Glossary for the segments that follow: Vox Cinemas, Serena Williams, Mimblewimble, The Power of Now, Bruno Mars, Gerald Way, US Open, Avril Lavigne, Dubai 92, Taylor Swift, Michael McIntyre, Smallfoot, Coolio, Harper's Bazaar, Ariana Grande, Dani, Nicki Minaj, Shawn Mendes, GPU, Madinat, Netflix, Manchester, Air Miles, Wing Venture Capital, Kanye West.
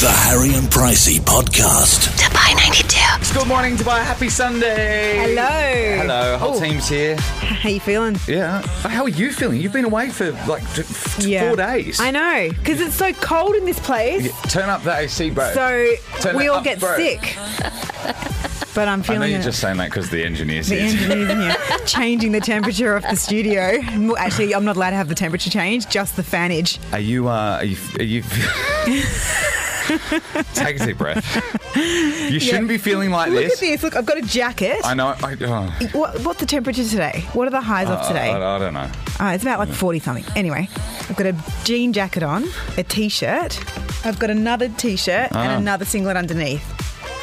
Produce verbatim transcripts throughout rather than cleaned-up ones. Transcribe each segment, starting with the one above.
The Harry and Pricey Podcast. Dubai ninety-two. Good morning, Dubai. Happy Sunday. Hello. Hello. Whole Ooh. team's here. How you feeling? Yeah. How are you feeling? You've been away for like t- f- yeah. four days. I know. Because it's so cold in this place. Yeah. Turn up the A C, bro. So Turn we all up, get bro. sick. But I'm feeling I know you're it. just saying that because the engineer's the here. The engineer's in here. Changing the temperature of the studio. Actually, I'm not allowed to have the temperature change, just the fanage. Are you... Uh, are you... Are you Take a deep breath. You shouldn't yeah. be feeling like Look this. Look at this. Look, I've got a jacket. I know. I, oh. what, what's the temperature today? What are the highs uh, of today? I, I don't know. Uh, it's about like forty something. Anyway, I've got a jean jacket on, a T-shirt. I've got another T-shirt oh. and another singlet underneath.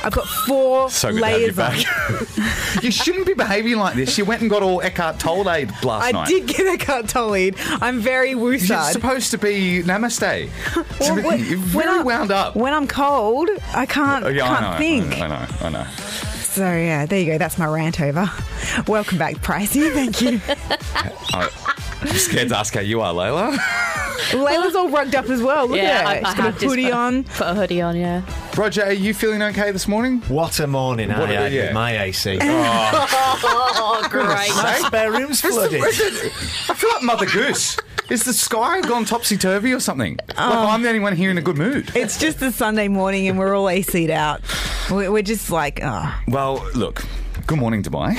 I've got four so good layers to have you back. You shouldn't be behaving like this. You went and got all Eckhart Tolle last I night. I did get Eckhart Tolle. I'm very woosard. You're supposed to be namaste. Well, when, You're very when wound up. When I'm cold, I can't, yeah, can't I know, think. I know, I know, I know. So, yeah, there you go. That's my rant over. Welcome back, Pricey. Thank you. I'm scared to ask how you are, Layla. Layla's all rugged up as well. Look yeah, at her. I, I She's got a hoodie on. Put a hoodie on, yeah. Roger, are you feeling okay this morning? What a morning what I had yeah. with my A C. Oh, oh great. My spare room's flooded. It's the, it's the, I feel like Mother Goose. Is the sky gone topsy-turvy or something? Oh. Like I'm the only one here in a good mood. It's just a Sunday morning and we're all A C'd out. We're just like, oh. Well, look, good morning, Dubai.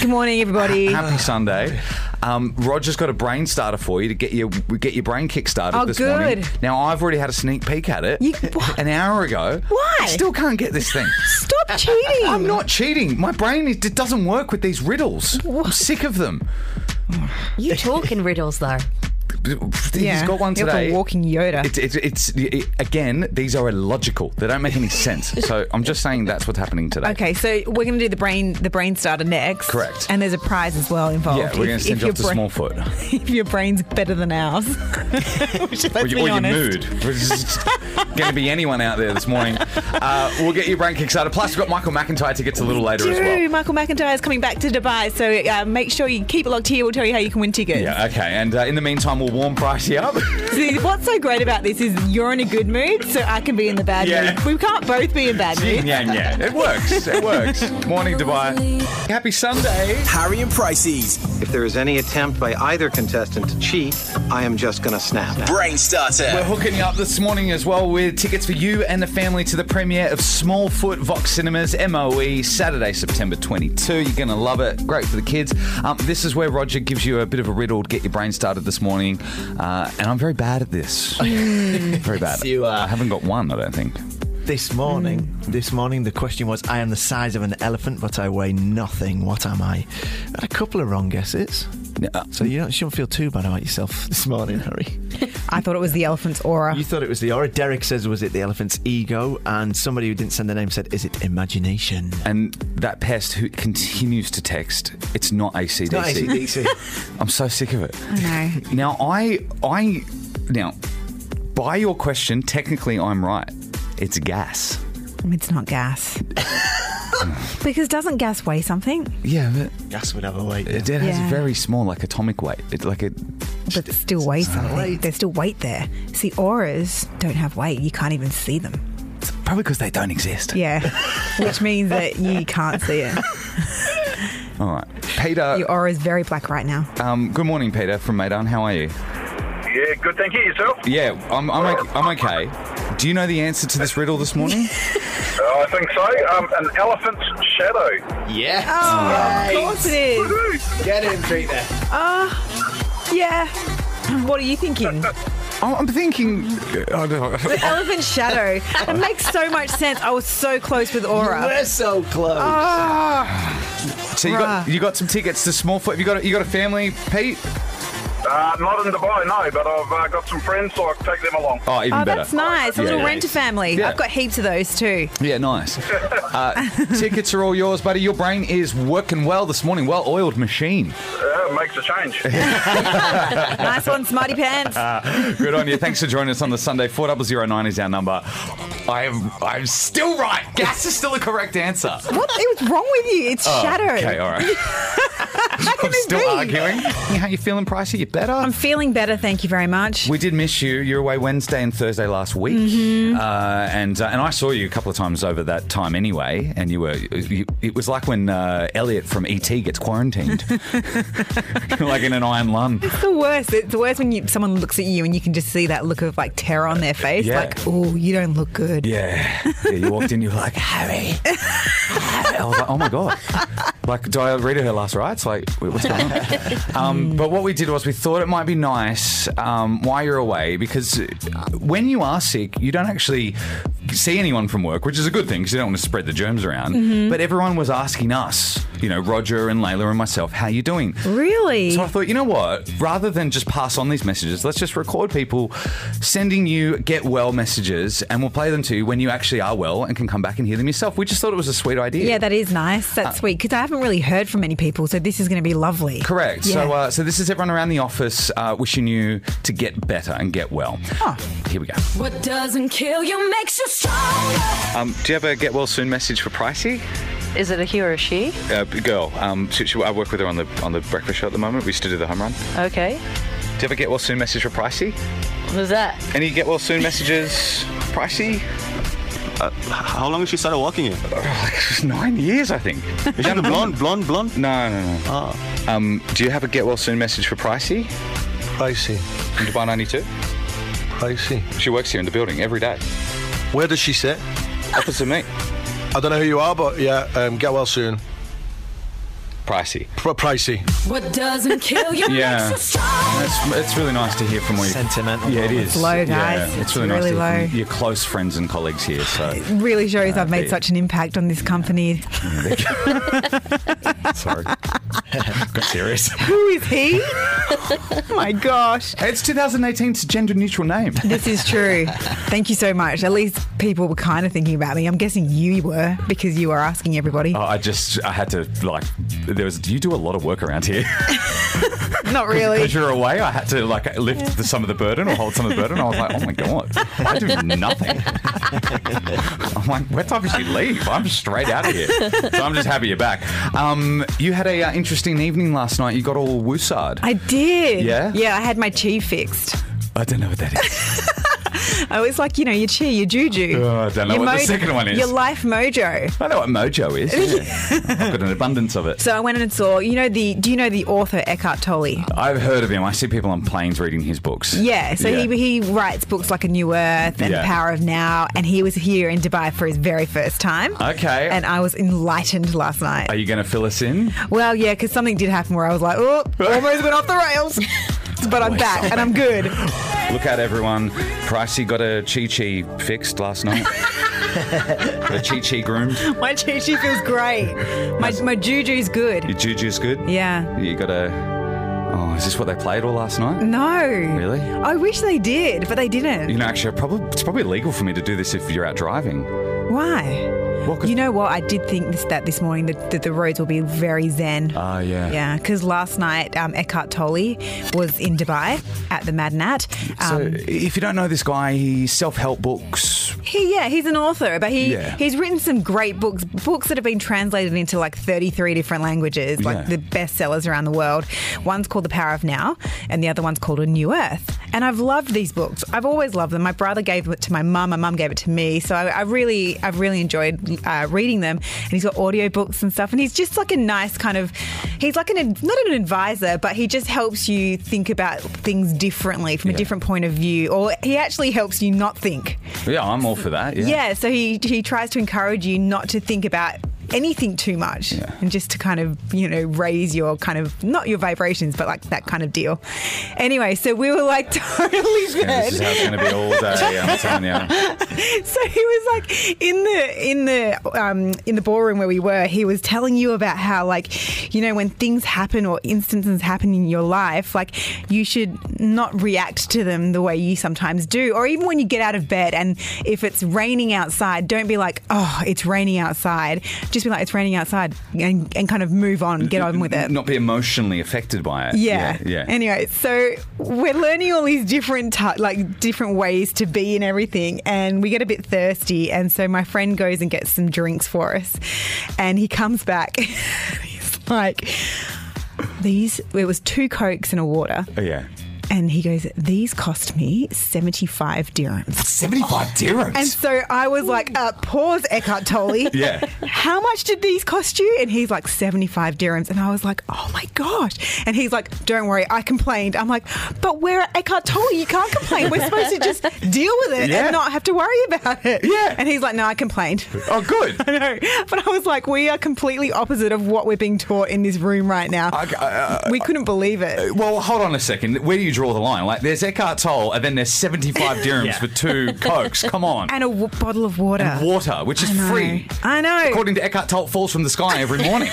Good morning, everybody. Happy Sunday. Um, Roger's got a brain starter for you to get your get your brain kick-started oh, this good. morning. Now, I've already had a sneak peek at it you, an hour ago. Why? I still can't get this thing. Stop cheating. I'm not cheating. My brain is, it doesn't work with these riddles. What? I'm sick of them. You talk in riddles, though. Yeah. He's got one today. You're like a walking Yoda. It's, it's, it's it, again, these are illogical. They don't make any sense. So I'm just saying that's what's happening today. Okay, so we're going to do the brain, the brain starter next. Correct. And there's a prize as well involved. Yeah, we're going to send you off to Smallfoot. If your brain's better than ours, which let's or, be or honest. Your mood. There's going to be anyone out there this morning. Uh, we'll get your brain kickstarted. Plus, we've got Michael McIntyre to get to a little later do. as well. Michael McIntyre is coming back to Dubai, so uh, make sure you keep logged here. We'll tell you how you can win tickets. Yeah, okay. And uh, in the meantime, we'll. warm Pricey up. See, what's so great about this is you're in a good mood, so I can be in the bad yeah. mood. We can't both be in bad mood. Yeah, yeah. It works. It works. Morning, Dubai. Happy Sunday. Harry and Pricey's. If there is any attempt by either contestant to cheat, I am just going to snap. Brain starter. We're hooking you up this morning as well with tickets for you and the family to the premiere of Smallfoot Vox Cinemas, M O E, Saturday, September twenty-second. You're going to love it. Great for the kids. Um, this is where Roger gives you a bit of a riddle to get your brain started this morning. Uh, and I'm very bad at this. Very bad. You are. I haven't got one, I don't think. This morning, mm. this morning, the question was, I am the size of an elephant, but I weigh nothing. What am I? I had a couple of wrong guesses. No. So you, don't, you shouldn't feel too bad about yourself this morning, Harry. I thought it was the elephant's aura. You thought it was the aura. Derek says, was it the elephant's ego? And somebody who didn't send the name said, is it imagination? And that pest who continues to text, it's not A C D C. It's not A C D C. I'm so sick of it. I know. Now, I, I, now, by your question, technically I'm right. It's gas. It's not gas. Because doesn't gas weigh something? Yeah, but gas would have a weight. It yeah. has very small, like atomic weight. It like it, but still it, weighs something. Weight. There's still weight there. See, auras don't have weight. You can't even see them. It's probably because they don't exist. Yeah, which means that you can't see it. All right, Peter. Your aura is very black right now. Um, good morning, Peter from Maidan. How are you? Yeah, good. Thank you. Yourself? Yeah, I'm. I'm, right. I'm okay. Do you know the answer to this riddle this morning? Oh, I think so. Um, an elephant's shadow. Yes. Oh, right. Of course it is. Get in, Peter. Oh, uh, yeah. What are you thinking? I'm thinking... Oh, no. The elephant shadow. It makes so much sense. I was so close with aura. We're so close. Oh. So you got you got some tickets to Smallfoot. Have you got a, you got a family, Pete? Uh, not in Dubai, no, but I've uh, got some friends, so I can take them along. Oh, even oh, better. That's nice. A little renter family. Yeah. I've got heaps of those too. Yeah, nice. Uh, tickets are all yours, buddy. Your brain is working well this morning. Well-oiled machine. Yeah, it makes a change. Nice one, Smarty Pants. Uh, good on you. Thanks for joining us on the Sunday. four zero zero nine is our number. I am. I'm still right. Gas is still the correct answer. What is wrong with you? It's oh, shadow. Okay, all right. How can I'm it still be? Arguing. How you feeling, Pricey? You better? I'm feeling better. Thank you very much. We did miss you. You were away Wednesday and Thursday last week, mm-hmm. uh, and uh, and I saw you a couple of times over that time anyway. And you were. You, it was like when uh, Elliot from E T gets quarantined, like in an iron lung. It's the worst. It's the worst when you, someone looks at you and you can just see that look of like terror on their face. Yeah. Like, oh, you don't look good. Yeah. yeah, you walked in, you were like, Harry. I was like, oh my God. Like, did I read her last rites? Like, what's going on? um, but what we did was we thought it might be nice um, while you're away, because when you are sick, you don't actually see anyone from work, which is a good thing because you don't want to spread the germs around. Mm-hmm. But everyone was asking us, you know, Roger and Layla and myself, how you doing? Really? So I thought, you know what? Rather than just pass on these messages, let's just record people sending you get well messages and we'll play them to you when you actually are well and can come back and hear them yourself. We just thought it was a sweet idea. Yeah, that is nice. That's uh, sweet because I haven't really heard from many people, so this is going to be lovely. Correct. Yeah. So uh, so this is everyone around the office uh, wishing you to get better and get well. Oh. Here we go. What doesn't kill you makes you stronger. Um, do you have a get well soon message for Pricey? Is it a he or a she? Uh, girl. Um, she, she, I work with her on the on the breakfast show at the moment. We used to do the home run. Okay. Do you have a get well soon message for Pricey? What was that? Any get well soon messages, Pricey? Uh, how long has she started walking here? Nine years, I think. Is she a blonde, blonde, blonde? No, no, no. Oh. Um, do you have a get well soon message for Pricey? Pricey. From Dubai ninety-two? Pricey. She works here in the building every day. Where does she sit? Opposite me. I don't know who you are, but yeah, um, get well soon. Pricey. Pr- pricey. What doesn't kill you yeah. makes you strong. It's, it's really nice to hear from all you. Sentimental. Yeah, it is. It's low, guys. Yeah, it's, it's really, really nice low. To hear from your close friends and colleagues here. So it really shows uh, I've made it, such an impact on this company. Yeah. Sorry. Got serious. Who is he? Oh my gosh. It's twenty eighteen's gender neutral name. This is true. Thank you so much. At least people were kind of thinking about me. I'm guessing you were because you were asking everybody. Oh, I just, I had to like... There was. You do a lot of work around here. Not really. Because you're away, I had to like lift yeah. the, some of the burden or hold some of the burden. I was like, oh my God, I do nothing. I'm like, what time did you leave? I'm straight out of here. So I'm just happy you're back. Um, you had a uh, interesting evening last night. You got all woosard. I did. Yeah? Yeah, I had my chi fixed. I don't know what that is. I was like, you know, your chi, your juju. Oh, I don't know your what mo- the second one is. Your life mojo. I know what mojo is. Yeah. I've got an abundance of it. So I went and saw, you know, the, do you know the author Eckhart Tolle? I've heard of him. I see people on planes reading his books. Yeah. So yeah. he he writes books like A New Earth and yeah. The Power of Now. And he was here in Dubai for his very first time. Okay. And I was enlightened last night. Are you going to fill us in? Well, yeah, because something did happen where I was like, oh, almost went off the rails. But I'm back and I'm good. Look out, everyone. Pricey got a chi-chi fixed last night. Got a chi-chi groomed. My chi-chi feels great. My my juju's good. Your juju's good? Yeah. You got a... Oh, is this what they played all last night? No. Really? I wish they did, but they didn't. You know, actually, probably, it's probably illegal for me to do this if you're out driving. Why? Well, you know what? I did think this, that this morning that, that the roads will be very zen. Oh, uh, yeah. Yeah, because last night um, Eckhart Tolle was in Dubai at the Madinat. Um, so if you don't know this guy, he self-help books. He, yeah, he's an author, but he yeah. he's written some great books, books that have been translated into like thirty-three different languages, like yeah. the bestsellers around the world. One's called The Power of Now and the other one's called A New Earth. And I've loved these books. I've always loved them. My brother gave it to my mum. My mum gave it to me. So I, I really, I've really enjoyed Uh, reading them, and he's got audio books and stuff, and he's just like a nice kind of he's like an not an advisor, but he just helps you think about things differently from yeah. a different point of view, or he actually helps you not think. Yeah, I'm all for that. Yeah, yeah so he, he tries to encourage you not to think about anything too much yeah. and just to kind of, you know, raise your kind of, not your vibrations, but like that kind of deal. Anyway, so we were like totally good. This is how it's going to be all day, I'm telling you. So he was like in the, in the, um, in the ballroom where we were, he was telling you about how like, you know, when things happen or instances happen in your life, like you should not react to them the way you sometimes do. Or even when you get out of bed and if it's raining outside, don't be like, oh, it's raining outside. just be like, it's raining outside, and, and kind of move on, get on with it. Not be emotionally affected by it. Yeah. yeah, yeah. Anyway, so we're learning all these different t- like different ways to be and everything, and we get a bit thirsty, and so my friend goes and gets some drinks for us, and he comes back. He's like, these, it was two Cokes and a water. Oh, yeah. And he goes, these cost me seventy-five dirhams. seventy-five dirhams? And so I was like, uh, pause, Eckhart Tolle. Yeah. How much did these cost you? And he's like, seventy-five dirhams. And I was like, oh, my gosh. And he's like, don't worry, I complained. I'm like, but we're at Eckhart Tolle. You can't complain. We're supposed to just deal with it yeah. and not have to worry about it. Yeah. And he's like, no, I complained. Oh, good. I know. But I was like, we are completely opposite of what we're being taught in this room right now. I, uh, we couldn't believe it. Well, hold on a second. Where do you draw the line? Like, there's Eckhart Tolle, and then there's seventy-five dirhams yeah. for two Cokes. Come on. And a w- bottle of water. And water, which is I free. I know. According to Eckhart Tolle, falls from the sky every morning.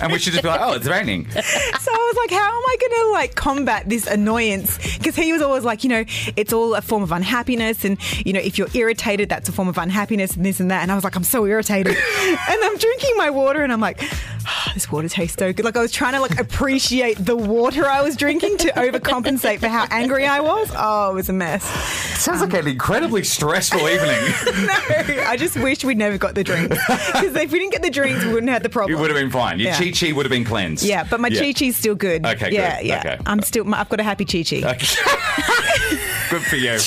And we should just be like, oh, it's raining. So I was like, how am I going to, like, combat this annoyance? Because he was always like, you know, it's all a form of unhappiness, and, you know, if you're irritated, that's a form of unhappiness, and this and that. And I was like, I'm so irritated. And I'm drinking my water, and I'm like, oh, this water tastes so good. Like, I was trying to, like, appreciate the water I was drinking to overcompensate for how angry I was. Oh, it was a mess. Sounds um, like an incredibly stressful evening. No, I just wish we'd never got the drinks. Because if we didn't get the drinks, we wouldn't have the problem. It would have been fine. Your yeah. chi-chi would have been cleansed. Yeah, but my yeah. chi-chi's still good. Okay, yeah, good. Yeah, okay. I'm still, I've got a happy chi-chi. Okay. Good for you.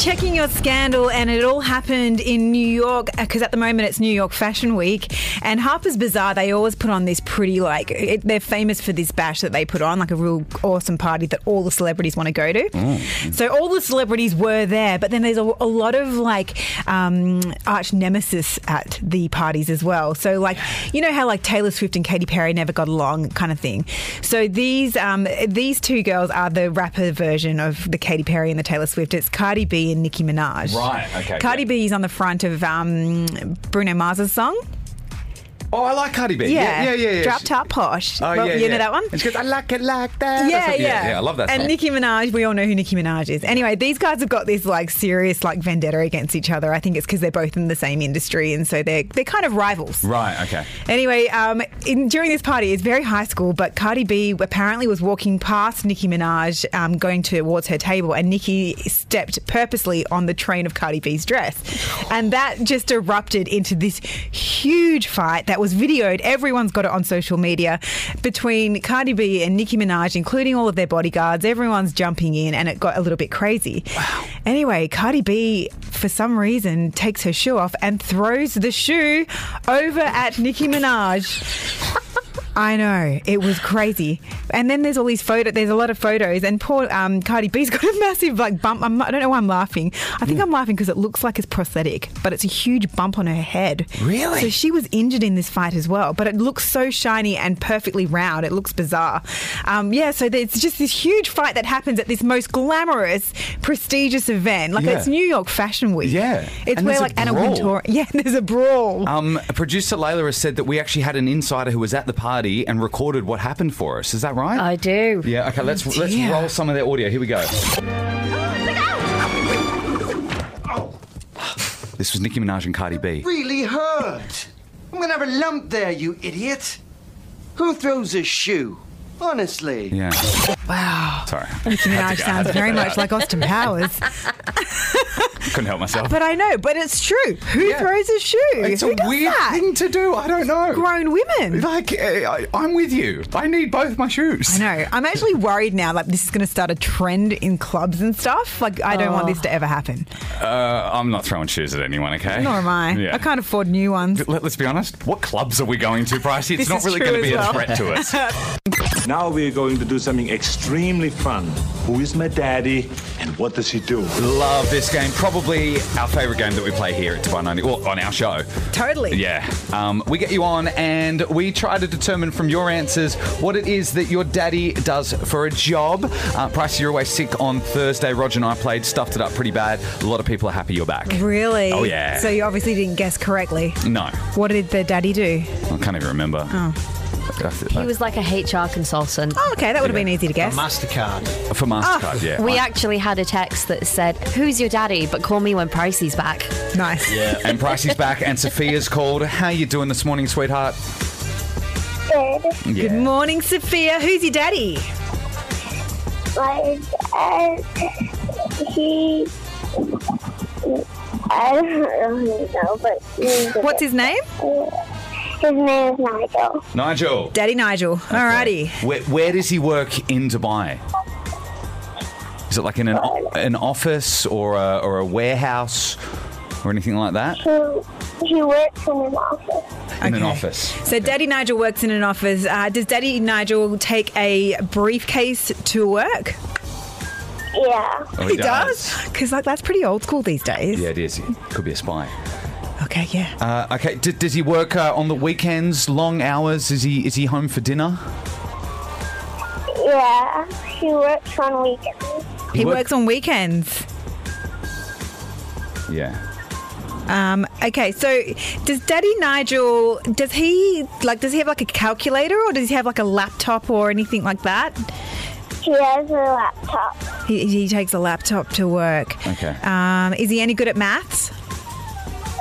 Checking your scandal, and it all happened in New York, because at the moment it's New York Fashion Week, and Harper's Bazaar, they always put on this pretty, like, it, they're famous for this bash that they put on, like a real awesome party that all the celebrities want to go to. Mm. So all the celebrities were there, but then there's a, a lot of, like, um, arch nemesis at the parties as well. So, like, you know how, like, Taylor Swift and Katy Perry never got along kind of thing. So these, um, these two girls are the rapper version of the Katy Perry and the Taylor Swift. It's Cardi B and Nicki Minaj. Right, okay. Cardi yeah. B is on the front of um, Bruno Mars' song. Oh, I like Cardi B. Yeah, yeah, yeah. yeah, yeah. Drop Top Posh. Oh, well, yeah, you yeah. know that one? And she goes, I like it like that. Yeah, yeah. yeah. Yeah, I love that song. And Nicki Minaj, we all know who Nicki Minaj is. Anyway, these guys have got this, like, serious, like, vendetta against each other. I think it's because they're both in the same industry, and so they're they're kind of rivals. Right, okay. Anyway, um, in, during this party, it's very high school, but Cardi B apparently was walking past Nicki Minaj um, going towards her table, and Nicki stepped purposely on the train of Cardi B's dress. And that just erupted into this huge fight that was videoed. Everyone's got it on social media between Cardi B and Nicki Minaj, including all of their bodyguards. Everyone's jumping in, and it got a little bit crazy. Wow. Anyway, Cardi B, for some reason, takes her shoe off and throws the shoe over at Nicki Minaj. I know. It was crazy. And then there's all these photos. There's a lot of photos. And poor um, Cardi B's got a massive, like, bump. I'm, I don't know why I'm laughing. I think mm. I'm laughing because it looks like it's prosthetic, but it's a huge bump on her head. Really? So she was injured in this fight as well, but it looks so shiny and perfectly round. It looks bizarre. Um, yeah, so it's just this huge fight that happens at this most glamorous, prestigious event. Like, yeah. it's New York Fashion Week. Yeah. It's and where, like, Anna Wintour. Yeah, there's a brawl. Um, producer Layla has said that we actually had an insider who was at the party and recorded what happened for us. Is that right? I do. Yeah, okay, let's oh, let's roll some of their audio. Here we go. Oh. This was Nicki Minaj and Cardi B. It really hurt. I'm going to have a lump there, you idiot. Who throws a shoe? Honestly. Yeah. Wow. Sorry. Nicki Minaj sounds very much like Austin Powers. Couldn't help myself. But I know, but it's true. Who yeah. throws a shoe? It's Who a weird that? thing to do. I don't know. Grown women. Like, I, I'm with you. I need both my shoes. I know. I'm actually worried now, like, this is going to start a trend in clubs and stuff. Like, I don't oh. want this to ever happen. Uh, I'm not throwing shoes at anyone, okay? Nor am I. Yeah. I can't afford new ones. Let, let's be honest. What clubs are we going to, Pricey? It's not really going to be well. a threat to us. Now we're going to do something extremely fun. Who is my daddy and what does he do? Love this game. Probably our favourite game that we play here at Dubai ninety-two, or on our show. Totally. Yeah. Um, we get you on and we try to determine from your answers what it is that your daddy does for a job. Uh, Pricey, you're always sick on Thursday. Roger and I played, stuffed it up pretty bad. A lot of people are happy you're back. Really? Oh, yeah. So you obviously didn't guess correctly. No. What did the daddy do? I can't even remember. Oh. That's it, he was like a H R consultant. Oh, okay, that would have been easy to guess. For MasterCard. For MasterCard, oh. yeah. We I... actually had a text that said, who's your daddy, but call me when Pricey's back. Nice. Yeah. And Pricey's back and Sophia's called. How you doing this morning, sweetheart? Good. Yeah. Good morning, Sophia. Who's your daddy? My dad, he... I don't really know, but... What's his name? His name is Nigel. Nigel. Daddy Nigel. Okay. Alrighty. Where, where does he work in Dubai? Is it like in an o- an office or a, or a warehouse or anything like that? He, he works in an office. In okay. an office. So okay. Daddy Nigel works in an office. Uh, does Daddy Nigel take a briefcase to work? Yeah. Oh, he does? Because like that's pretty old school these days. Yeah, it is. It could be a spy. Okay, yeah. Uh, okay, D- does he work uh, on the weekends, long hours? Is he is he home for dinner? Yeah, he works on weekends. He, he work- works on weekends. Yeah. Um, okay, so does Daddy Nigel, does he, like, does he have, like, a calculator or does he have, like, a laptop or anything like that? He has a laptop. He, he takes a laptop to work. Okay. Um, is he any good at maths?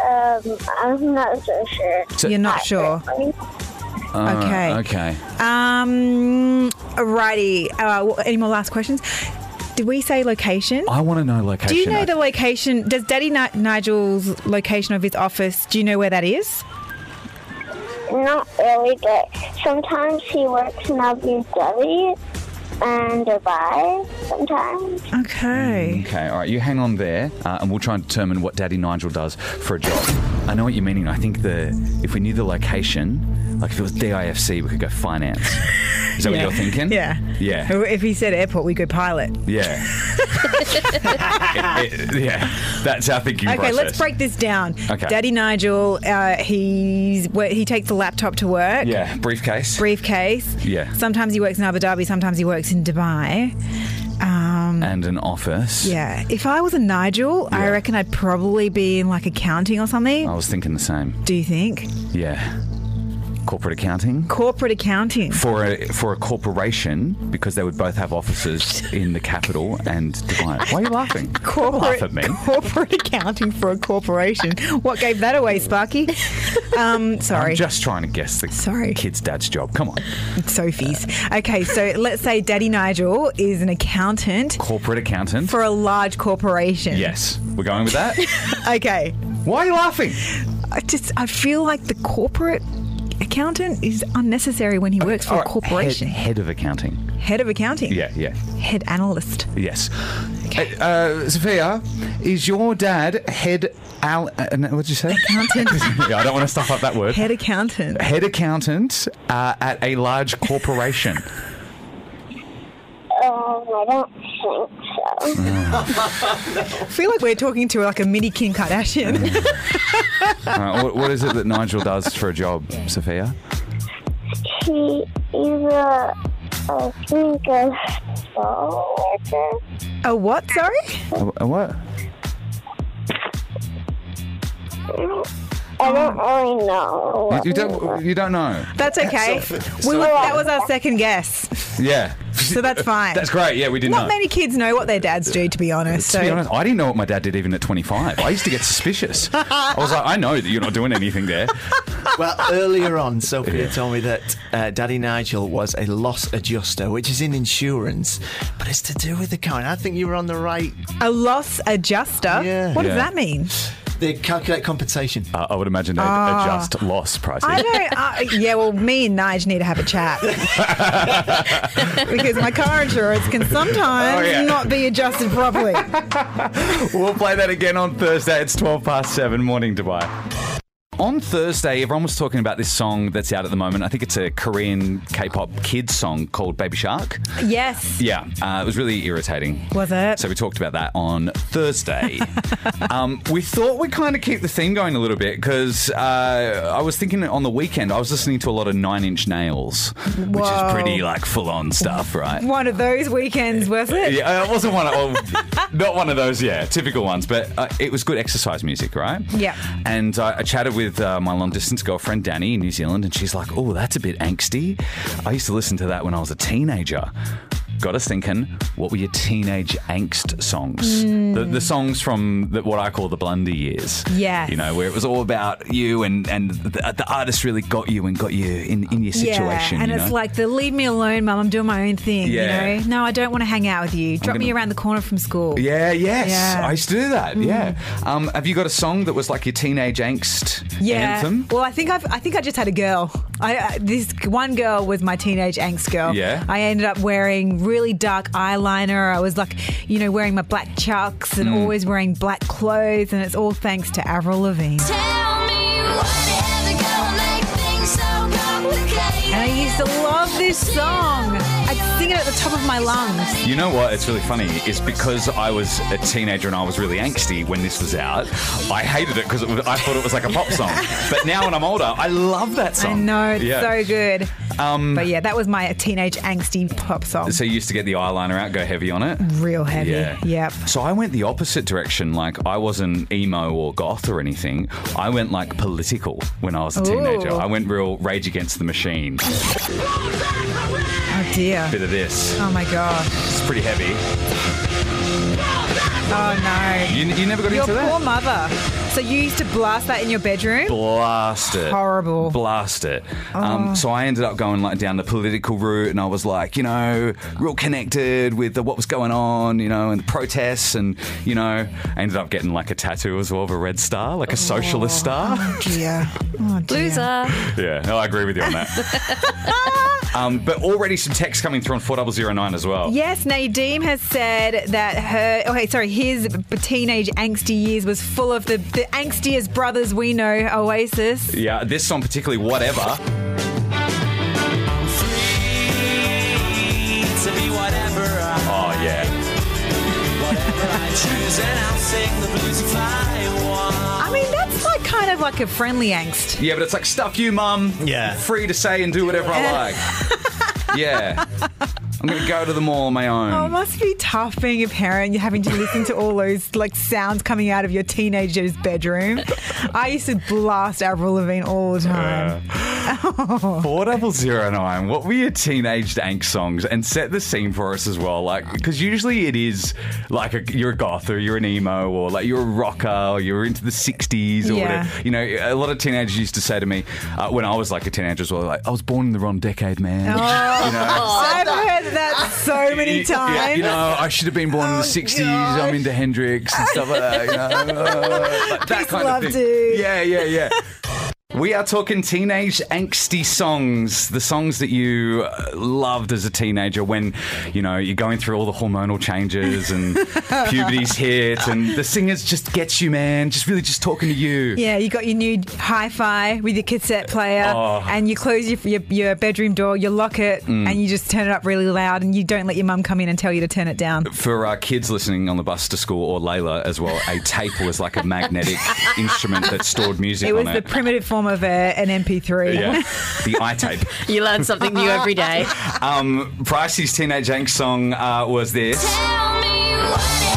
Um, I'm not so sure. So You're not sure? Uh, okay. Okay. Um, alrighty. Uh, any more last questions? Did we say location? I want to know location. Do you know I... the location? Does Daddy Ni- Nigel's location of his office, do you know where that is? Not really, but sometimes he works in Abu Dhabi. And Dubai sometimes. Okay. Mm, okay, all right, you hang on there uh, and we'll try and determine what Daddy Nigel does for a job. I know what you're meaning. I think the if we knew the location, like if it was D I F C, we could go finance. Is that yeah. what you're thinking? Yeah. Yeah. If he said airport, we go pilot. Yeah. it, it, yeah, that's our thinking okay, process. Okay, let's break this down. Okay. Daddy Nigel, uh, he's he takes the laptop to work. Yeah, briefcase. Briefcase. Yeah. Sometimes he works in Abu Dhabi, sometimes he works in Dubai. Um, and an office. Yeah. If I was a Nigel, yeah. I reckon I'd probably be in like accounting or something. I was thinking the same. Do you think? Yeah. Corporate accounting. Corporate accounting. For a, for a corporation, because they would both have offices in the capital and Dubai. Why are you laughing? Corporate, laugh at me. Corporate accounting for a corporation. What gave that away, Sparky? Um, sorry. I'm just trying to guess the sorry. kid's dad's job. Come on. Sophie's. Okay, so let's say Daddy Nigel is an accountant. Corporate accountant. For a large corporation. Yes. We're going with that? Okay. Why are you laughing? I just, I feel like the corporate... accountant is unnecessary when he works for a corporation. Head, head of accounting. Head of accounting? Yeah, yeah. Head analyst. Yes. Okay. Uh, Sophia, is your dad head... Al- uh, what did you say? Accountant. yeah, I don't want to stuff up that word. Head accountant. Head accountant uh, at a large corporation. Um, I don't think so. Mm. I feel like we're talking to like a mini Kim Kardashian. Mm. uh, what, what is it that Nigel does for a job, Sophia? He is a, I think, a store worker. A what, sorry? A, a what? I don't really know. You don't, you don't know? That's okay. So, so we were, that was our second guess. Yeah. So that's fine. That's great. Yeah, we didn't know. Not many kids know what their dads do, to be honest. To so. be honest, I didn't know what my dad did even at twenty-five. I used to get suspicious. I was like, I know that you're not doing anything there. Well, earlier on, Sophia yeah. told me that uh, Daddy Nigel was a loss adjuster, which is in insurance, but it's to do with accounting. I think you were on the right... A loss adjuster? Yeah. What yeah. does that mean? They calculate compensation. Uh, I would imagine they'd oh. adjust loss prices. I don't, uh, yeah, well, me and Nige need to have a chat. Because my car insurance can sometimes oh, yeah. not be adjusted properly. We'll play that again on Thursday. It's twelve past seven. Morning, Dubai. On Thursday, everyone was talking about this song that's out at the moment. I think it's a Korean K-pop kids song called Baby Shark. Yes. Yeah. Uh, it was really irritating. Was it? So we talked about that on Thursday. um, we thought we'd kind of keep the theme going a little bit because uh, I was thinking on the weekend, I was listening to a lot of Nine Inch Nails, Whoa. which is pretty like full-on stuff, right? One of those weekends, was it? Yeah, it wasn't one of, well, not one of those, yeah, typical ones, but uh, it was good exercise music, right? Yeah. And uh, I chatted with with uh, my long-distance girlfriend, Dani, in New Zealand, and she's like, oh, that's a bit angsty. I used to listen to that when I was a teenager. Got us thinking, what were your teenage angst songs? Mm. The, the songs from the, what I call the blunder years. Yeah. You know, where it was all about you and, and the, the artist really got you and got you in, in your situation. Yeah, and you it's know? Like the leave me alone, Mum, I'm doing my own thing. Yeah. You know, no, I don't want to hang out with you. Drop gonna... me around the corner from school. Yeah, yes. Yeah. I used to do that, mm. yeah. Um, have you got a song that was like your teenage angst yeah. anthem? Well, I think, I've, I think I just had a girl. I, I, this one girl was my teenage angst girl. Yeah. I ended up wearing really dark eyeliner. I was like, you know, wearing my black chucks and mm. always wearing black clothes, and it's all thanks to Avril Lavigne. Tell me what the girl make things so complicated. And I used to love this song. I'd sing it at the top of my lungs. You know what? It's really funny. It's because I was a teenager and I was really angsty when this was out. I hated it because I thought it was like a pop song. But now when I'm older, I love that song. I know. It's yeah. so good. Um, but yeah, that was my teenage angsty pop song. So you used to get the eyeliner out, go heavy on it? Real heavy, yeah. yep. So I went the opposite direction. Like, I wasn't emo or goth or anything. I went, like, political when I was a teenager. Ooh. I went real Rage Against the Machine. Oh, dear. Bit of this. Oh, my God. It's pretty heavy. Oh, no. You, you never got Your into that? Your poor mother. So you used to blast that in your bedroom? Blast it. Horrible. Blast it. Oh. Um, so I ended up going like down the political route, and I was like, you know, real connected with the, what was going on, you know, and the protests, and, you know, I ended up getting like a tattoo as well of a red star, like a oh. socialist star. Oh, dear. Oh, dear. Loser. Yeah, no, I agree with you on that. um, but already some text coming through on four double oh nine as well. Yes, Nadim has said that her, okay, sorry, his teenage angsty years was full of the, the angstiest brothers we know, Oasis. Yeah, this song particularly, Whatever. I'm free to be whatever I want. Oh, yeah. Whatever I choose, and I'll sing the blues if I want. I mean, that's like kind of like a friendly angst. Yeah, but it's like, stuff you, Mum. Yeah. I'm free to say and do whatever I like. Yeah. I'm going to go to the mall on my own. Oh, it must be tough being a parent. You're having to listen to all those like sounds coming out of your teenager's bedroom. I used to blast Avril Lavigne all the time. Yeah. Oh. four double oh nine, what were your teenage angst songs? And set the scene for us as well. Like, because usually it is like a, you're a goth or you're an emo or like you're a rocker or you're into the sixties or yeah. whatever. You know, a lot of teenagers used to say to me uh, when I was like a teenager as well, like, I was born in the wrong decade, man. Oh. You know? I've heard that so many times. Yeah, you know, I should have been born oh, in the sixties. Gosh. I'm into Hendrix and stuff like that. You know, uh, like that kind of thing. You. Yeah, yeah, yeah. We are talking teenage angsty songs, the songs that you loved as a teenager when, you know, you're going through all the hormonal changes and puberty's hit and the singers just gets you, man, just really just talking to you. Yeah, you got your new hi-fi with your cassette player oh. and you close your, your your bedroom door, you lock it mm. and you just turn it up really loud and you don't let your mum come in and tell you to turn it down. For our kids listening on the bus to school, or Layla as well, a tape was like a magnetic instrument that stored music on it. It was the primitive form of a, an M P three. Yeah. The i-tape. You learn something new every day. Um, Pricey's teenage angst song uh, was this. Tell me what the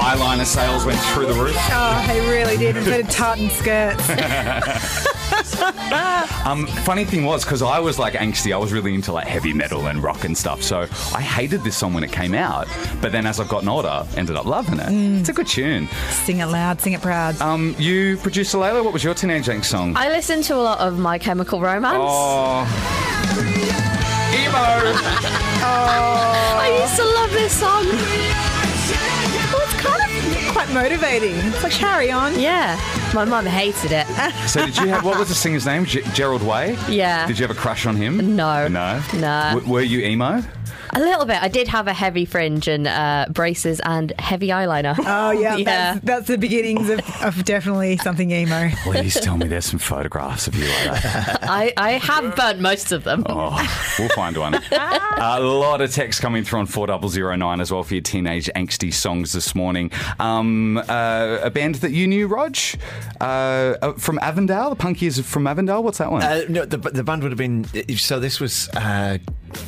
eyeliner sales went through the roof. Oh, they really did. Instead of tartan skirts. um, funny thing was, because I was like angsty, I was really into like heavy metal and rock and stuff, so I hated this song when it came out, but then as I've gotten older, ended up loving it. Mm. It's a good tune. Sing it loud, sing it proud. Um, you, producer Layla, what was your teenage angst song? I listened to a lot of My Chemical Romance. Oh. Emo. oh. I used to love this song. Well, it's kind of quite motivating. It's like carry on. Yeah. My mum hated it. So did you have, what was the singer's name? G- Gerald Way? Yeah. Did you have a crush on him? No. No? No. W- were you emo? A little bit. I did have a heavy fringe and uh, braces and heavy eyeliner. Oh, yeah. yeah. That's, that's the beginnings of, of definitely something emo. Please tell me there's some photographs of you like that. I, I have burnt most of them. Oh, we'll find one. A lot of text coming through on four double oh nine as well for your teenage angsty songs this morning. Um, uh, a band that you knew, Rog? Uh, from Avondale, the punkies from Avondale. What's that one? Uh, no, the, the band would have been. So this was uh,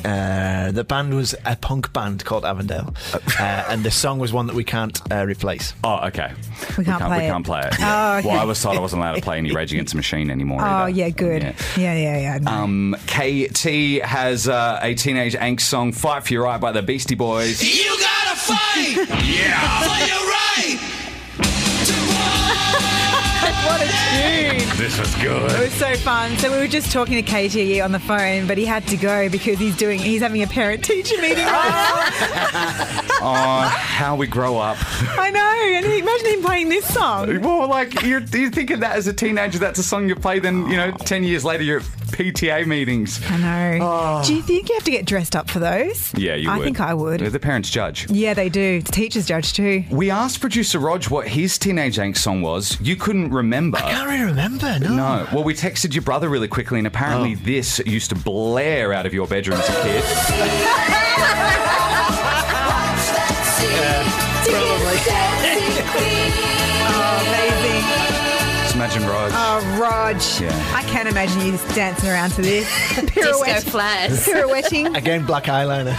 Uh, the band was a punk band called Avondale, uh, and the song was one that we can't uh, replace. Oh, okay. We can't, we can't play we it. We can't play it. Yeah. Oh, okay. Well, I was told I wasn't allowed to play any Rage Against the Machine anymore. Oh, either. yeah, good. Yeah, yeah, yeah. yeah no. um, K T has uh, a teenage angst song, Fight for Your Right by the Beastie Boys. You gotta fight! Yeah! For your right! What a tune. This was good. It was so fun. So we were just talking to Katie on the phone, but he had to go because he's doing he's having a parent-teacher meeting right now. Oh, how we grow up. I know. And imagine him playing this song. Well, like, you're, you're thinking that as a teenager, that's a song you play, then, you know, ten years later, you're at P T A meetings. I know. Oh. Do you think you have to get dressed up for those? Yeah, you I would. I think I would. The parents judge. Yeah, they do. The teachers judge too. We asked producer Rog what his teenage angst song was. You couldn't remember. I can't really remember, no. No. Well, we texted your brother really quickly, and apparently oh. this used to blare out of your bedroom as a kid. Yeah, probably. Oh, amazing. Just imagine Rog. Oh, Rog. Yeah. I can't imagine you just dancing around to this. Pirouette. Disco flash. Pirouetting. Again, black eyeliner.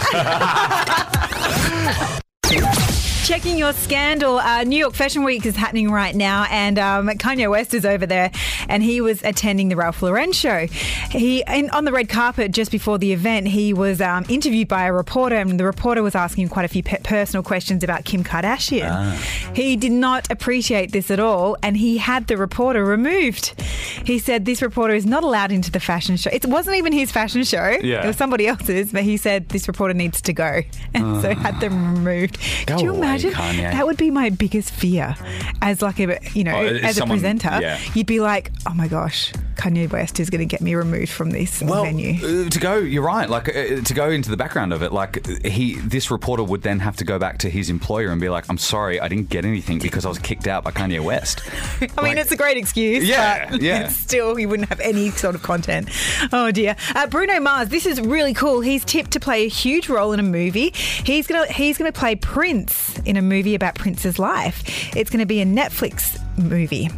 Checking your scandal, uh, New York Fashion Week is happening right now, and um, Kanye West is over there, and he was attending the Ralph Lauren show. He and on the red carpet just before the event, he was um, interviewed by a reporter, and the reporter was asking him quite a few pe- personal questions about Kim Kardashian. Ah. He did not appreciate this at all, and he had the reporter removed. He said this reporter is not allowed into the fashion show. It wasn't even his fashion show. Yeah. It was somebody else's, but he said this reporter needs to go, and uh. so had them removed. Could you imagine? Kanye. That would be my biggest fear as like a, you know, oh, as someone, a presenter. Yeah. You'd be like, oh my gosh, Kanye West is going to get me removed from this well, venue. Uh, to go, you're right. Like uh, to go into the background of it, like he, this reporter would then have to go back to his employer and be like, I'm sorry, I didn't get anything because I was kicked out by Kanye West. I like, mean, it's a great excuse. Yeah, but yeah. Still, you wouldn't have any sort of content. Oh dear. Uh, Bruno Mars. This is really cool. He's tipped to play a huge role in a movie. He's gonna he's gonna play Prince in a movie about Prince's life. It's going to be a Netflix movie.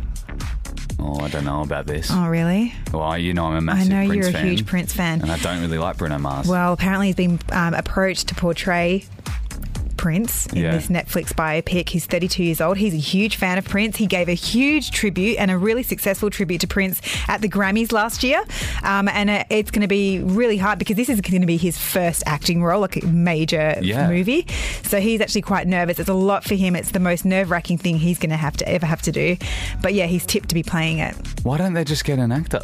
Oh, I don't know about this. Oh, really? Well, you know I'm a massive Prince fan. I know Prince you're a fan, huge Prince fan. And I don't really like Bruno Mars. Well, apparently he's been um, approached to portray Prince in yeah. this Netflix biopic. He's thirty-two years old. He's a huge fan of Prince. He gave a huge tribute and a really successful tribute to Prince at the Grammys last year. Um, and it's going to be really hard because this is going to be his first acting role, like a major yeah. movie. So he's actually quite nervous. It's a lot for him. It's the most nerve-wracking thing he's going to have to ever have to do. But yeah, he's tipped to be playing it. Why don't they just get an actor?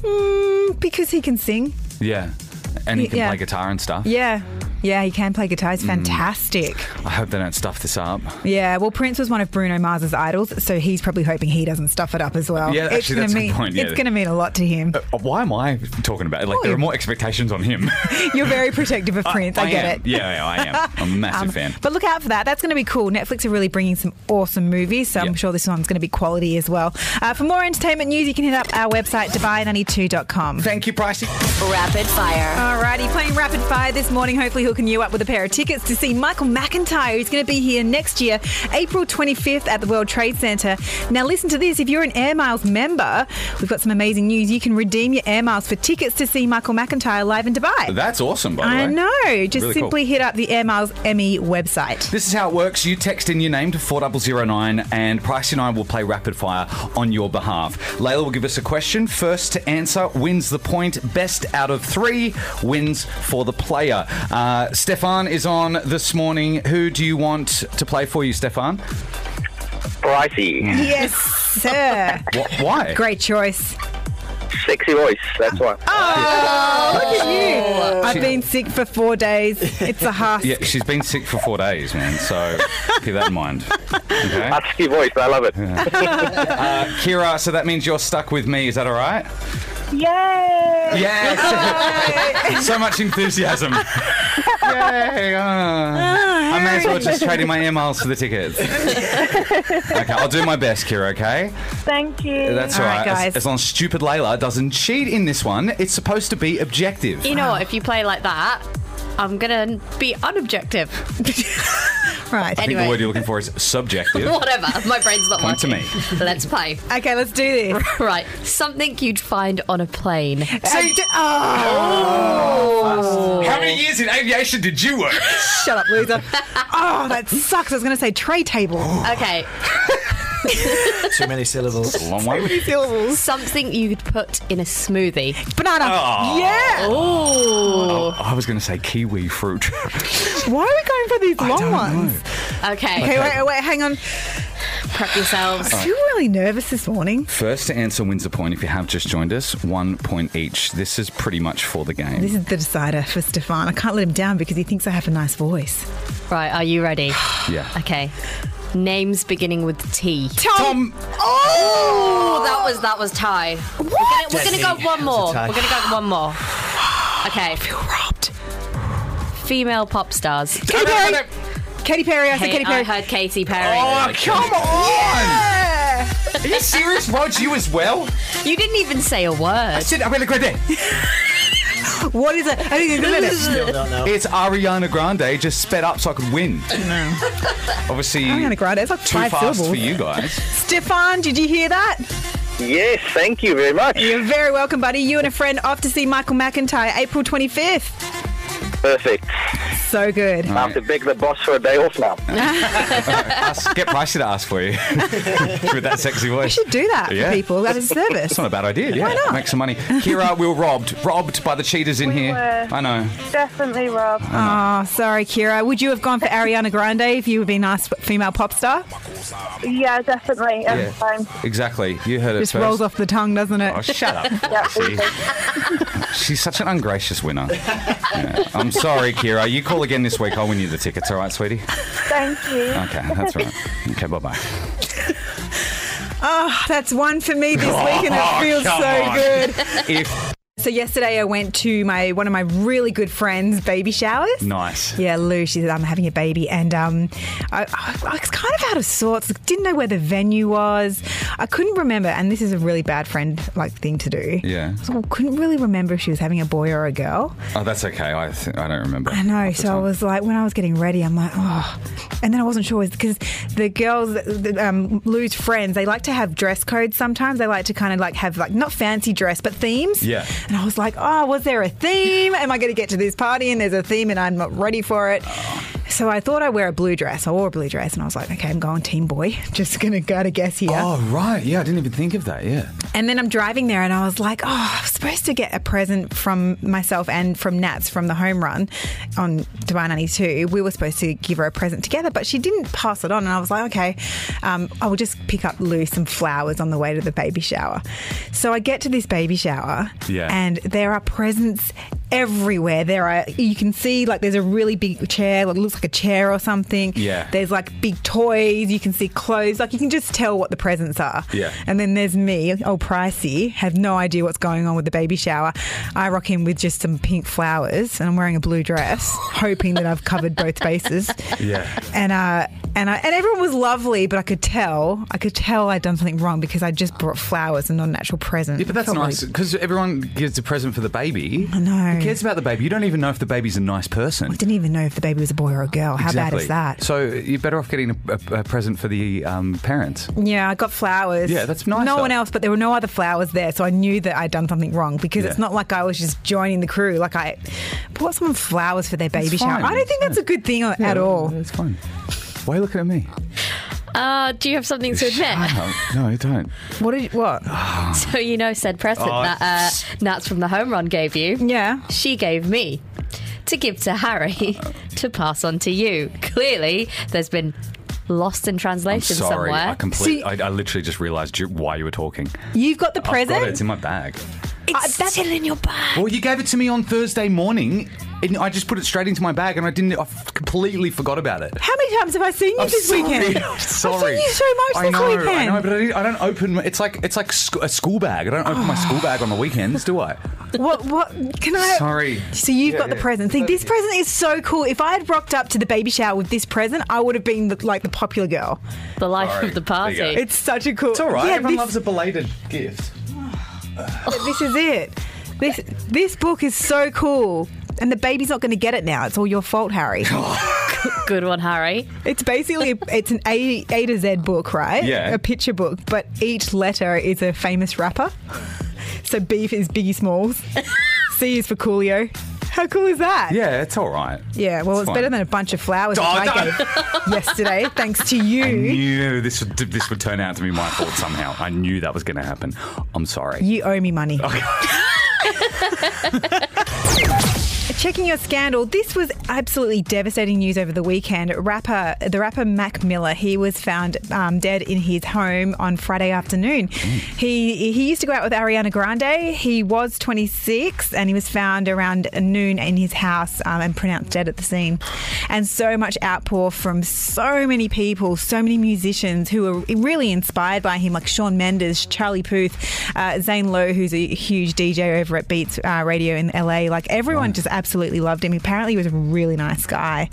Mm, because he can sing. Yeah. And he can yeah. play guitar and stuff. Yeah. Yeah, he can play guitar. He's fantastic. Mm. I hope they don't stuff this up. Yeah, well, Prince was one of Bruno Mars's idols, so he's probably hoping he doesn't stuff it up as well. Yeah, actually, that's a point. Yeah. It's going to mean a lot to him. Uh, why am I talking about it? Like, oh, there are more expectations on him. You're very protective of Prince. I, I, I get am. it. Yeah, yeah, I am. I'm a massive um, fan. But look out for that. That's going to be cool. Netflix are really bringing some awesome movies, so yep. I'm sure this one's going to be quality as well. Uh, for more entertainment news, you can hit up our website, Dubai ninety-two dot com. Thank you, Pricey. Rapid Fire. Alrighty, playing Rapid Fire this morning. Hopefully, hooking you up with a pair of tickets to see Michael McIntyre, who's going to be here next year, April twenty-fifth at the World Trade Centre. Now listen to this. If you're an Air Miles member, we've got some amazing news. You can redeem your Air Miles for tickets to see Michael McIntyre live in Dubai. That's awesome, by the I way. I know. Just really simply cool. hit up the Air Miles M E website. This is how it works. You text in your name to four zero zero nine and Pricey and I will play Rapid Fire on your behalf. Layla will give us a question. First to answer wins the point. Best out of three wins for the player. Uh, Uh, Stefan is on this morning. Who do you want to play for you, Stefan? Pricey. Yes, sir. What, why? Great choice. Sexy voice, that's why. Oh, look at you. I've been sick for four days. It's a husk. Yeah, she's been sick for four days, man, so keep that in mind. Okay? Husky voice, I love it. Yeah. Uh, Kira, so that means you're stuck with me, is that all right? Yay! Yes! Yay. So much enthusiasm. Yay! Oh. Oh, I may as well just trade in my Air Miles for the tickets. Okay, I'll do my best, Kira, okay? Thank you. That's all right, guys. As, as long as stupid Layla doesn't cheat in this one, it's supposed to be objective. You know what, if you play like that, I'm going to be unobjective. Right. I anyway. think the word you're looking for is subjective. Whatever. My brain's not working. Point to me. Let's play. Okay, let's do this. Right. Something you'd find on a plane. So, oh. Oh. How many years in aviation did you work? Shut up, loser. Oh, that sucks. I was going to say tray table. Okay. Too many syllables. A long way. Too many syllables. Something you'd put in a smoothie. Banana. Oh. Yeah. Oh. I was going to say kiwi fruit. Why are we going for these I long ones? Know. Okay. Okay. Wait. Wait. Hang on. Prep yourselves. I feel really nervous this morning. First to answer wins a point. If you have just joined us, one point each. This is pretty much for the game. This is the decider for Stefan. I can't let him down because he thinks I have a nice voice. Right. Are you ready? Yeah. Okay. Names beginning with T. Tom. Tom. Oh, Ooh, that was that was Ty. What? We're gonna, we're gonna go one more. We're gonna go one more. Okay. I feel robbed. Female pop stars. Katy Perry. Katy Perry. I said Katy Perry. I heard Katy Perry. Oh, come on! Yeah. Are you serious, Rog? You as well? You didn't even say a word. I said I'm gonna go there. What is it? I think you're good at it. Still don't know. It's Ariana Grande just sped up so I could win. No. Obviously, Ariana Grande, it's like too five fast syllables. For you guys. Stefan, did you hear that? Yes, thank you very much. You're very welcome, buddy. You and a friend off to see Michael McIntyre, April twenty-fifth. Perfect. So good. Right. I have to beg the boss for a day off now. Ask, get Pricey to ask for you with that sexy voice. We should do that yeah. for people as a service. That's not a bad idea. Yeah. Why not? Make some money. Kira, we were robbed. Robbed by the cheaters in we here. Were I know. Definitely robbed. Oh, sorry, Kira. Would you have gone for Ariana Grande if you would be a nice female pop star? Yeah, definitely. Every yeah. time. Exactly. You heard it Just first. Rolls off the tongue, doesn't it? Oh, shut up. Yeah, she's, she's such an ungracious winner. Yeah. I'm sorry, Kira. You call again this week. I'll win you the tickets. All right, sweetie? Thank you. Okay, that's all right. Okay, bye-bye. Oh, that's one for me this oh, week, and it feels so on. Good. If... So yesterday I went to my one of my really good friends' baby showers. Nice. Yeah, Lou, she said, I'm having a baby. And um, I, I, I was kind of out of sorts. Didn't know where the venue was. I couldn't remember. And this is a really bad friend like thing to do. Yeah. So I couldn't really remember if she was having a boy or a girl. Oh, that's okay. I th- I don't remember. I know. So I was like, when I was getting ready, I'm like, oh. And then I wasn't sure because the girls, the, um, Lou's friends, they like to have dress codes sometimes. They like to kind of like have like not fancy dress, but themes. Yeah. And I was like, oh, was there a theme? Am I going to get to this party and there's a theme and I'm not ready for it? So I thought I'd wear a blue dress. I wore a blue dress and I was like, okay, I'm going team boy. Just going to go to guess here. Oh, right. Yeah, I didn't even think of that. Yeah. And then I'm driving there and I was like, oh, I'm supposed to get a present from myself and from Nats from the home run on Dubai ninety-two. We were supposed to give her a present together, but she didn't pass it on. And I was like, okay, um, I will just pick up Lou some flowers on the way to the baby shower. So I get to this baby shower. Yeah. And there are presents everywhere. There are, you can see, like, there's a really big chair, like, looks like a chair or something. Yeah. There's, like, big toys. You can see clothes. Like, you can just tell what the presents are. Yeah. And then there's me, old Pricey, have no idea what's going on with the baby shower. I rock in with just some pink flowers, and I'm wearing a blue dress, hoping that I've covered both bases. Yeah. And uh, and I, and everyone was lovely, but I could tell, I could tell I'd done something wrong because I just brought flowers and not an actual present. Yeah, but that's probably nice because everyone gives a present for the baby. I know. Who cares about the baby? You don't even know if the baby's a nice person. I didn't even know if the baby was a boy or a girl. How exactly. bad is that? So you're better off getting a, a, a present for the um, parents. Yeah, I got flowers. Yeah, that's nice. No though. One else, but there were no other flowers there, so I knew that I'd done something wrong because yeah. it's not like I was just joining the crew. Like I bought someone flowers for their baby shower. I don't think that's yeah. a good thing yeah, at all. That's fine. Why are you looking at me? Uh, do you have something to admit? No, I don't. What did you, what? So you know said present oh, that uh, Nats from the home run gave you. Yeah. She gave me to give to Harry to pass on to you. Clearly, there's been lost in translation I'm sorry, somewhere. I completely. I, I literally just realised why you were talking. You've got the present? I've got it. It's in my bag. It's uh, still in your bag. Well, you gave it to me on Thursday morning. And I just put it straight into my bag and I didn't. I completely forgot about it. How many times have I seen you I'm this sorry, weekend? I'm sorry. I've seen you so much I this know, weekend. I know, but I, I don't open. It's like it's like sc- a school bag. I don't open my school bag on the weekends, do I? What? What? Can I? Sorry. So you've yeah, got yeah. the present. See, this present is so cool. If I had rocked up to the baby shower with this present, I would have been the, like the popular girl, the life sorry. Of the party. It's such a cool. It's all right. Yeah, everyone this, loves a belated gift. This is it. This this book is so cool. And the baby's not going to get it now. It's all your fault, Harry. Good one, Harry. It's basically, it's an A, A to Z book, right? Yeah. A picture book, but each letter is a famous rapper. So B is Biggie Smalls. C is for Coolio. How cool is that? Yeah, it's all right. Yeah, well, it's, it's better than a bunch of flowers oh, that I no. gave yesterday, thanks to you. I knew this would, this would turn out to be my fault somehow. I knew that was going to happen. I'm sorry. You owe me money. Okay. Checking your scandal, this was absolutely devastating news over the weekend. Rapper, the rapper Mac Miller, he was found um, dead in his home on Friday afternoon. Mm. He he used to go out with Ariana Grande. He was twenty-six and he was found around noon in his house um, and pronounced dead at the scene. And so much outpour from so many people, so many musicians who were really inspired by him, like Shawn Mendes, Charlie Puth, uh, Zane Lowe, who's a huge D J over at Beats uh, Radio in L A. Like everyone right. just absolutely... absolutely loved him. Apparently he was a really nice guy.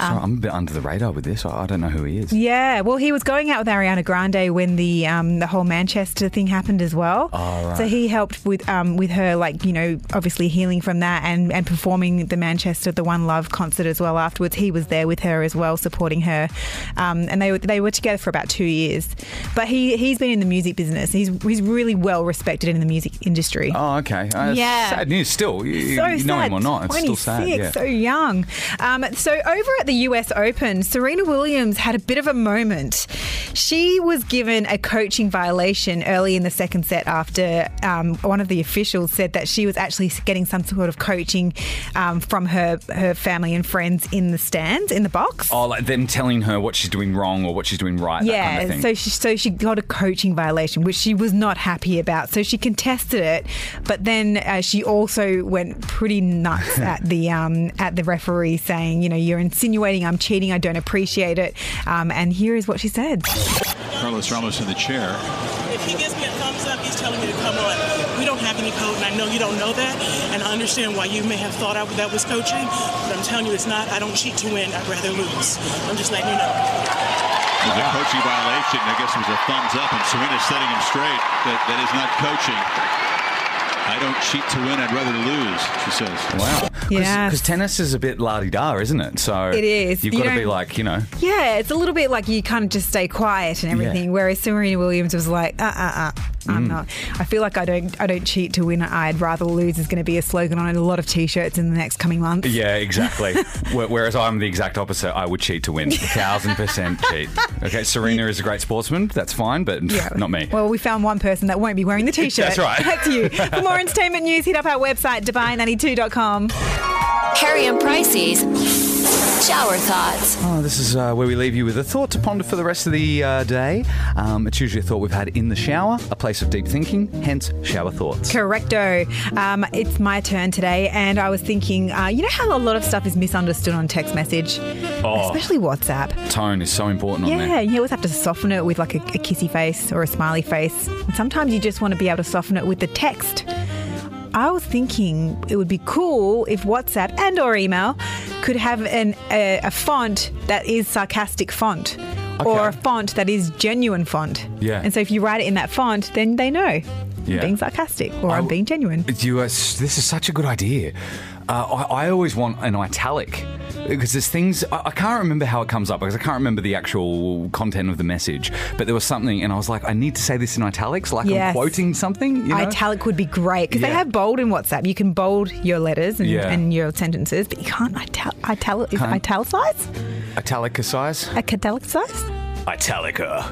Um, so I'm a bit under the radar with this. I don't know who he is. Yeah. Well, he was going out with Ariana Grande when the um, the whole Manchester thing happened as well. Oh, right. So he helped with um, with her, like, you know, obviously healing from that and, and performing the Manchester, the One Love concert as well afterwards. He was there with her as well, supporting her. Um, and they, they were together for about two years. But he, he's been in the music business. He's he's really well respected in the music industry. Oh, okay. Uh, yeah. Sad news still. You, so you know sad. him or not. It's Still sad, yeah. So young. Um, so over at the U S Open, Serena Williams had a bit of a moment. She was given a coaching violation early in the second set after um, one of the officials said that she was actually getting some sort of coaching um, from her, her family and friends in the stands, in the box. Oh, like them telling her what she's doing wrong or what she's doing right, yeah, that kind of thing. So she, so she got a coaching violation, which she was not happy about. So she contested it, but then uh, she also went pretty nuts at At the um, at the referee, saying, you know, you're insinuating I'm cheating, I don't appreciate it. Um, and here is what she said. Carlos Ramos in the chair. If he gives me a thumbs up, he's telling me to come on. We don't have any code, and I know you don't know that, and I understand why you may have thought I, that was coaching, but I'm telling you it's not. I don't cheat to win. I'd rather lose. I'm just letting you know. It was a coaching violation. I guess it was a thumbs up, and Serena's setting him straight. That, that is not coaching. I don't cheat to win, I'd rather lose, she says. Wow. Yeah. Because tennis is a bit la-di-da, isn't it? So it is. You've you got to be like, you know. Yeah, it's a little bit like you kind of just stay quiet and everything, yeah. Whereas Serena Williams was like, uh-uh-uh, I'm mm. not. I feel like I don't I don't cheat to win, I'd rather lose is going to be a slogan on a lot of T-shirts in the next coming months. Yeah, exactly. Whereas I'm the exact opposite. I would cheat to win. A thousand percent cheat. Okay, Serena is a great sportsman. That's fine, but yeah. not me. Well, we found one person that won't be wearing the T-shirt. That's right. Back to you. For more entertainment news, hit up our website, Dubai ninety-two dot com. Harry and Pricey's Shower Thoughts. Oh, this is uh, where we leave you with a thought to ponder for the rest of the uh, day. Um, it's usually a thought we've had in the shower, a place of deep thinking, hence Shower Thoughts. Correcto. Um, it's my turn today, and I was thinking, uh, you know how a lot of stuff is misunderstood on text message? Oh, especially WhatsApp. Tone is so important yeah, on there. Yeah, you always have to soften it with like a, a kissy face or a smiley face. And sometimes you just want to be able to soften it with the text. I was thinking it would be cool if WhatsApp and or email could have an, a, a font that is sarcastic font okay. or a font that is genuine font. Yeah. And so if you write it in that font, then they know yeah. I'm being sarcastic or I, I'm being genuine. You are, this is such a good idea. Uh, I, I always want an italic because there's things... I, I can't remember how it comes up because I can't remember the actual content of the message, but there was something and I was like, I need to say this in italics, like yes. I'm quoting something. You know? Italic would be great because yeah. they have bold in WhatsApp. You can bold your letters and, yeah. and your sentences, but you can't ital- ital- can't. Is it italicize? Italicize? Italicize? Italica.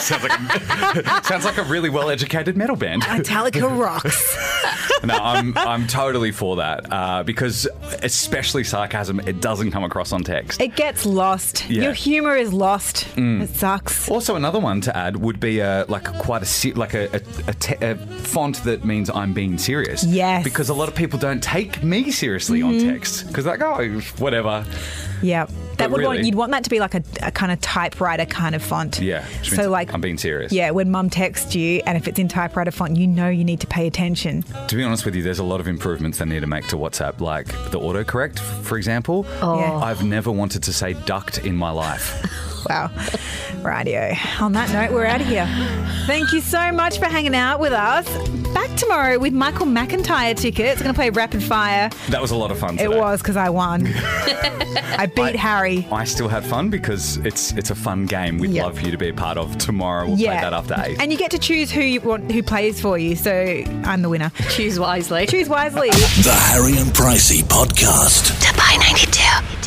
sounds, like a, sounds like a really well-educated metal band. Italica rocks. No, I'm I'm totally for that uh, because especially sarcasm, it doesn't come across on text. It gets lost. Yeah. Your humour is lost. Mm. It sucks. Also, another one to add would be a, like quite a like a, a, a, te- a font that means I'm being serious. Yes. Because a lot of people don't take me seriously mm-hmm. on text because they're like, oh, whatever. Yeah. That would really, want, you'd want that to be like a, a kind of typewriter kind of font. Yeah. So like, I'm being serious. Yeah, when mum texts you and if it's in typewriter font, you know you need to pay attention. To be honest with you, there's a lot of improvements they need to make to WhatsApp, like the autocorrect, for example. Oh. Yeah. I've never wanted to say ducked in my life. Wow. Radio. On that note, we're out of here. Thank you so much for hanging out with us. Back back tomorrow with Michael McIntyre tickets. We're going to play Rapid Fire. That was a lot of fun today. It was, because I won. I beat I, Harry. I still had fun because it's it's a fun game. We'd yep. love for you to be a part of. Tomorrow we'll yeah. play that after eight. And you get to choose who you want, who plays for you. So I'm the winner. Choose wisely. Choose wisely. The Harry and Pricey Podcast. Dubai ninety-two.